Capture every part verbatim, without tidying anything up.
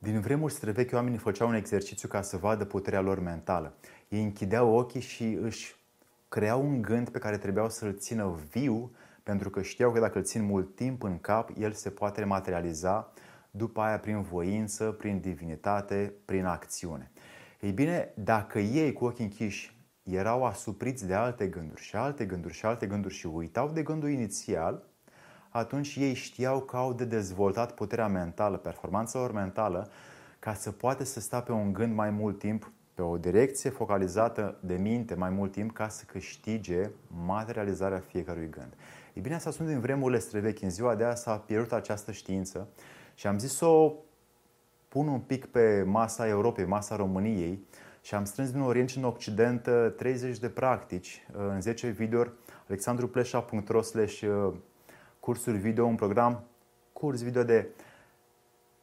Din vremuri străvechi, oamenii făceau un exercițiu ca să vadă puterea lor mentală. Ei închideau ochii și își creau un gând pe care trebuiau să-l țină viu, pentru că știau că dacă îl țin mult timp în cap, el se poate materializa după aia prin voință, prin divinitate, prin acțiune. Ei bine, dacă ei cu ochii închiși erau asupriți de alte gânduri și alte gânduri și alte gânduri și uitau de gândul inițial, atunci ei știau că au de dezvoltat puterea mentală, performanța lor mentală, ca să poată să stea pe un gând mai mult timp, pe o direcție focalizată de minte mai mult timp, ca să câștige materializarea fiecărui gând. Ei bine, asta sunt din vremurile străvechi. În ziua de azi s-a pierdut această știință și am zis să o pun un pic pe masa Europei, masa României, și am strâns din Orient și în Occident treizeci de practici în zece videouri. alexandru pleșa punct ro cursuri video, un program, curs video de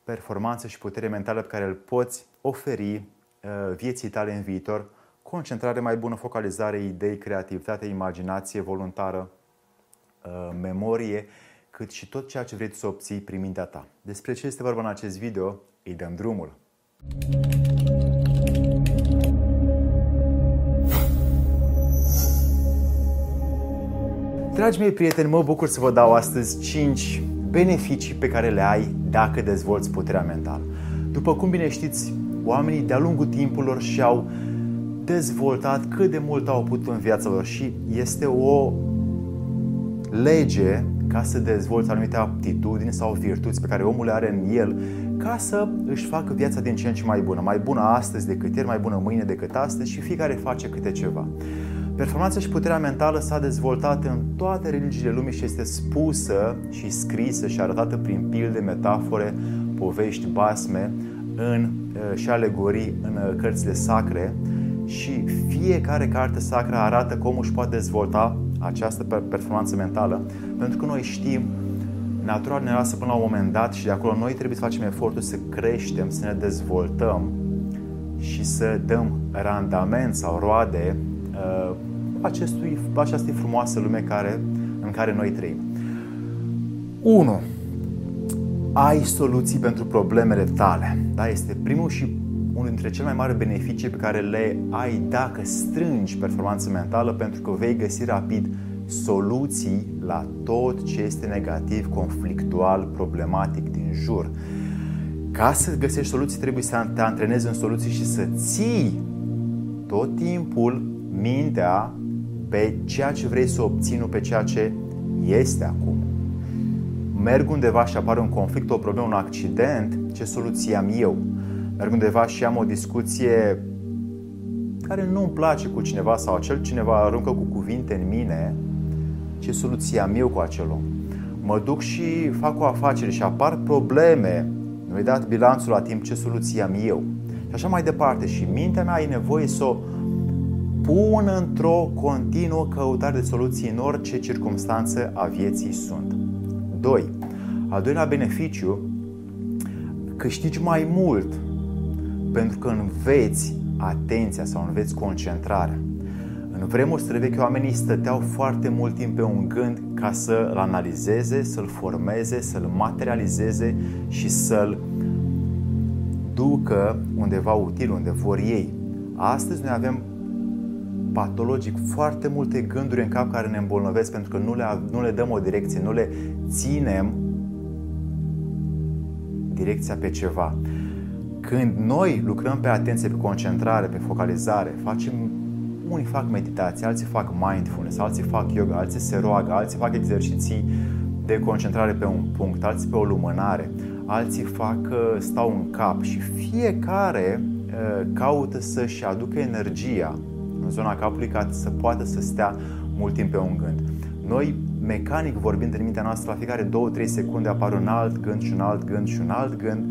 performanță și putere mentală pe care îl poți oferi vieții tale în viitor. Concentrare mai bună, focalizare, idei, creativitate, imaginație voluntară, memorie, cât și tot ceea ce vrei să obții prin mintea ta. Despre ce este vorba în acest video, îi dăm drumul! Dragii mei prieteni, mă bucur să vă dau astăzi cinci beneficii pe care le ai dacă dezvolți puterea mentală. După cum bine știți, oamenii de-a lungul timpurilor și-au dezvoltat cât de mult au putut în viața lor și este o lege ca să dezvolți anumite aptitudini sau virtuți pe care omul le are în el ca să își facă viața din ce în ce mai bună. Mai bună astăzi decât ieri, mai bună mâine decât astăzi și fiecare face câte ceva. Performanța și puterea mentală s-a dezvoltat în toate religiile lumii și este spusă și scrisă și arătată prin pilde, metafore, povești, basme în, și alegorii în cărțile sacre și fiecare carte sacră arată cum își poate dezvolta această performanță mentală, pentru că noi știm, natura ne lasă până la un moment dat și de acolo noi trebuie să facem efortul să creștem, să ne dezvoltăm și să dăm randament sau roade Acestui, această frumoasă lume care, în care noi trăim. unu. Ai soluții pentru problemele tale. Da, este primul și unul dintre cele mai mari beneficii pe care le ai dacă strângi performanță mentală, pentru că vei găsi rapid soluții la tot ce este negativ, conflictual, problematic din jur. Ca să găsești soluții, trebuie să te antrenezi în soluții și să ții tot timpul mintea pe ceea ce vrei să obții, nu pe ceea ce este acum. Merg undeva și apare un conflict, o problemă, un accident, ce soluție am eu? Merg undeva și am o discuție care nu îmi place cu cineva sau acel cineva aruncă cu cuvinte în mine, ce soluție am eu cu acel om? Mă duc și fac o afacere și apar probleme, nu-i dat bilanțul la timp, ce soluție am eu? Și așa mai departe. Și mintea mea ai nevoie să o pun într-o continuă căutare de soluții în orice circunstanță a vieții sunt. doi. Al doilea beneficiu, câștigi mai mult pentru că înveți atenția sau înveți concentrarea. În vremuri străvechi, oamenii stăteau foarte mult timp pe un gând ca să-l analizeze, să-l formeze, să-l materializeze și să-l ducă undeva util, unde vor ei. Astăzi noi avem patologic foarte multe gânduri în cap care ne îmbolnăvesc pentru că nu le, nu le dăm o direcție, nu le ținem direcția pe ceva. Când noi lucrăm pe atenție, pe concentrare, pe focalizare, facem, unii fac meditație, alții fac mindfulness, alții fac yoga, alții se roagă, alții fac exerciții de concentrare pe un punct, alții pe o lumânare, alții fac, stau în cap și fiecare caută să-și aducă energia în zona capului ca să poată să stea mult timp pe un gând. Noi, mecanic vorbind, în mintea noastră, la fiecare două trei secunde apare un alt gând și un alt gând și un alt gând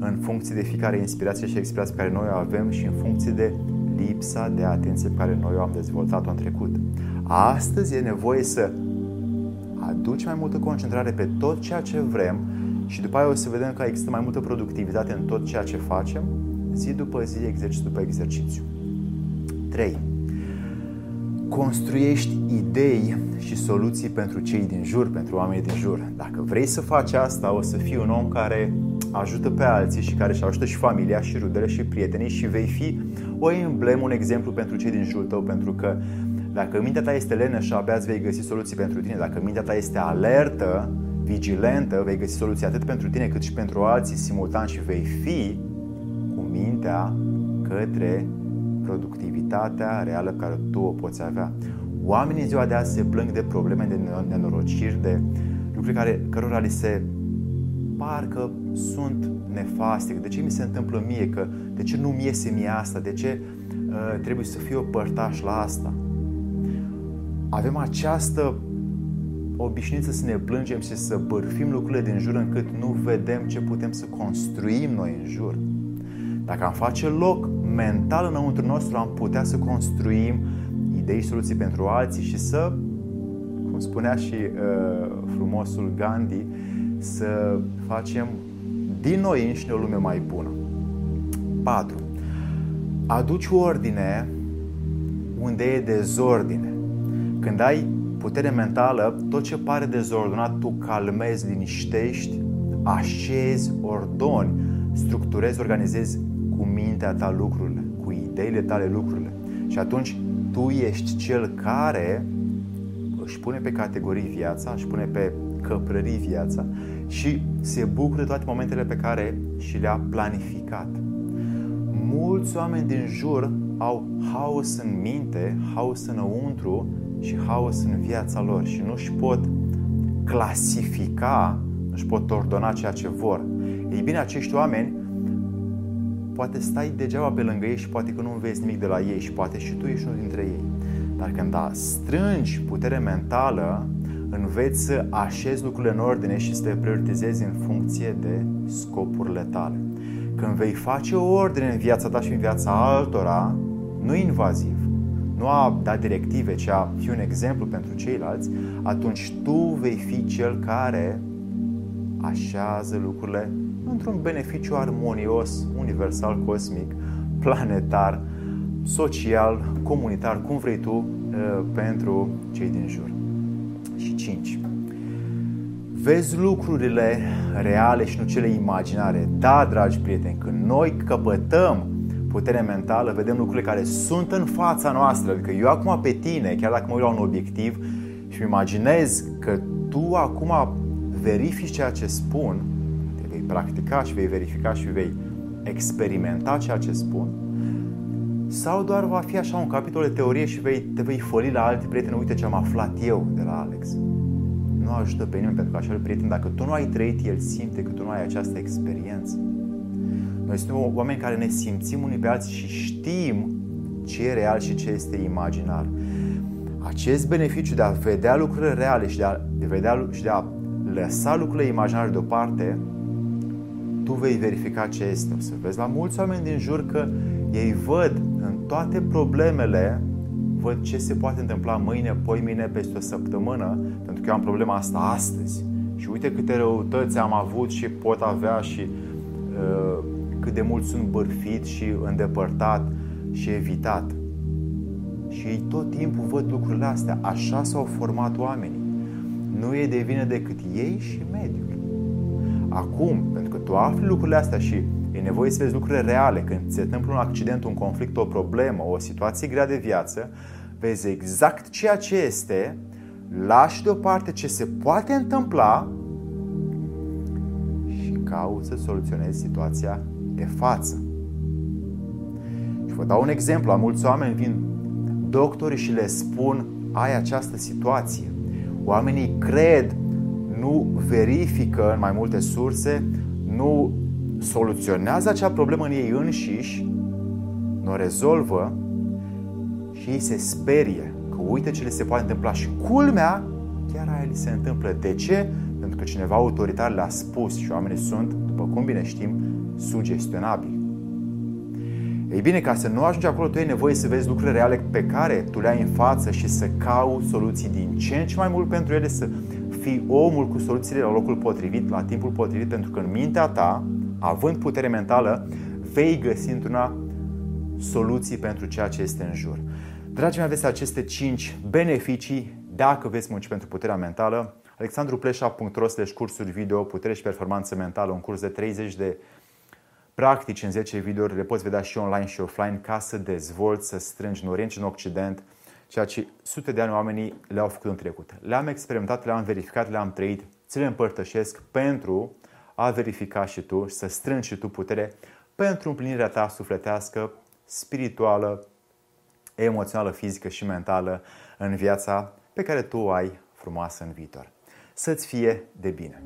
în funcție de fiecare inspirație și expirație pe care noi o avem și în funcție de lipsa de atenție pe care noi o am dezvoltat-o în trecut. Astăzi e nevoie să aduci mai multă concentrare pe tot ceea ce vrem și după aia o să vedem că există mai multă productivitate în tot ceea ce facem, zi după zi, exercițiu după exercițiu. trei. Construiești idei și soluții pentru cei din jur, pentru oamenii din jur. Dacă vrei să faci asta, o să fii un om care ajută pe alții și care își ajută și familia și rudele și prietenii și vei fi o emblemă, un exemplu pentru cei din jurul tău, pentru că dacă mintea ta este leneșă, abia îți vei găsi soluții pentru tine. Dacă mintea ta este alertă, vigilentă, vei găsi soluții atât pentru tine cât și pentru alții simultan și vei fi cu mintea către productivitatea reală pe care tu o poți avea. Oamenii în ziua de azi se plâng de probleme, de nenorociri, de lucruri care, cărora li se par că sunt nefaste. De ce mi se întâmplă mie? Că, de ce nu-mi iese mie asta? De ce uh, trebuie să fiu părtaș la asta? Avem această obișnuință să ne plângem și să bârfim lucrurile din jur încât nu vedem ce putem să construim noi în jur. Dacă am face loc mental înăuntru nostru, am putea să construim idei și soluții pentru alții și să, cum spunea și uh, frumosul Gandhi, să facem din noi înșine o lume mai bună. patru. Aduci ordine unde e dezordine. Când ai putere mentală, tot ce pare dezordonat, tu calmezi, liniștești, așezi, ordoni, structurezi, organizezi cu mintea ta lucrurile, cu ideile tale lucrurile. Și atunci tu ești cel care își pune pe categorii viața, își pune pe căprării viața și se bucură de toate momentele pe care și le-a planificat. Mulți oameni din jur au haos în minte, haos înăuntru și haos în viața lor și nu își pot clasifica, nu își pot ordona ceea ce vor. Ei bine, acești oameni, poate stai degeaba pe lângă ei și poate că nu înveți nimic de la ei și poate și tu ești unul dintre ei. Dar când strângi putere mentală, înveți să așezi lucrurile în ordine și să le prioritizezi în funcție de scopurile tale. Când vei face o ordine în viața ta și în viața altora, nu invaziv, nu a da directive, ci a fi un exemplu pentru ceilalți, atunci tu vei fi cel care așează lucrurile într-un beneficiu armonios, universal, cosmic, planetar, social, comunitar, cum vrei tu, pentru cei din jur. Și cinci. Vezi lucrurile reale și nu cele imaginare. Da, dragi prieteni, când noi căpătăm putere mentală, vedem lucrurile care sunt în fața noastră. Adică eu acum pe tine, chiar dacă mă uit la un obiectiv și îmi imaginez că tu acum verifici ceea ce spun, te vei practica și vei verifica și vei experimenta ceea ce spun, sau doar va fi așa un capitol de teorie și vei, te vei foli la alte prieteni, uite ce am aflat eu de la Alex. Nu ajută pe nimeni, pentru că așa de prieten, dacă tu nu ai trăit, el simte că tu nu ai această experiență. Noi suntem oameni care ne simțim unii pe alții și știm ce e real și ce este imaginar. Acest beneficiu de a vedea lucrurile reale și de a, de vedea, și de a lăsa lucrurile imaginare deoparte, tu vei verifica ce este. O să vezi la mulți oameni din jur că ei văd în toate problemele, văd ce se poate întâmpla mâine, poimâine, peste o săptămână, pentru că eu am problema asta astăzi. Și uite câte răutăți am avut și pot avea și uh, cât de mult sunt bârfit și îndepărtat și evitat. Și ei tot timpul văd lucrurile astea. Așa s-au format oamenii. Nu e de vină decât ei și mediul. Acum, pentru că tu afli lucrurile astea și e nevoie să vezi lucrurile reale. Când ți se întâmplă un accident, un conflict, o problemă, o situație grea de viață, vezi exact ceea ce este, lași deoparte ce se poate întâmpla și cauți să soluționezi situația de față. Și vă dau un exemplu. La mulți oameni vin doctorii și le spun: ai această situație. Oamenii cred, nu verifică în mai multe surse, nu soluționează acea problemă în ei înșiși, nu o rezolvă și ei se sperie că uite ce le se poate întâmpla și culmea, chiar aia li se întâmplă. De ce? Pentru că cineva autoritar le-a spus și oamenii sunt, după cum bine știm, sugestionabili. Ei bine, ca să nu ajungi acolo, tu ai nevoie să vezi lucrurile reale pe care tu le-ai în față și să cauți soluții din ce în ce mai mult pentru ele, să fii omul cu soluțiile la locul potrivit, la timpul potrivit, pentru că în mintea ta, având putere mentală, vei găsi într-una soluții pentru ceea ce este în jur. Dragii mei, aveți aceste cinci beneficii dacă veți munci pentru puterea mentală. alexandru pleșa punct ro slash cursuri video, putere și performanță mentală, un curs de treizeci de practici în zece videouri, le poți vedea și online și offline, ca să dezvolți, să strângi în Orient și în Occident ceea ce sute de ani oamenii le-au făcut în trecut. Le-am experimentat, le-am verificat, le-am trăit, ți le împărtășesc pentru a verifica și tu și să strângi și tu putere pentru împlinirea ta sufletească, spirituală, emoțională, fizică și mentală în viața pe care tu o ai frumoasă în viitor. Să-ți fie de bine!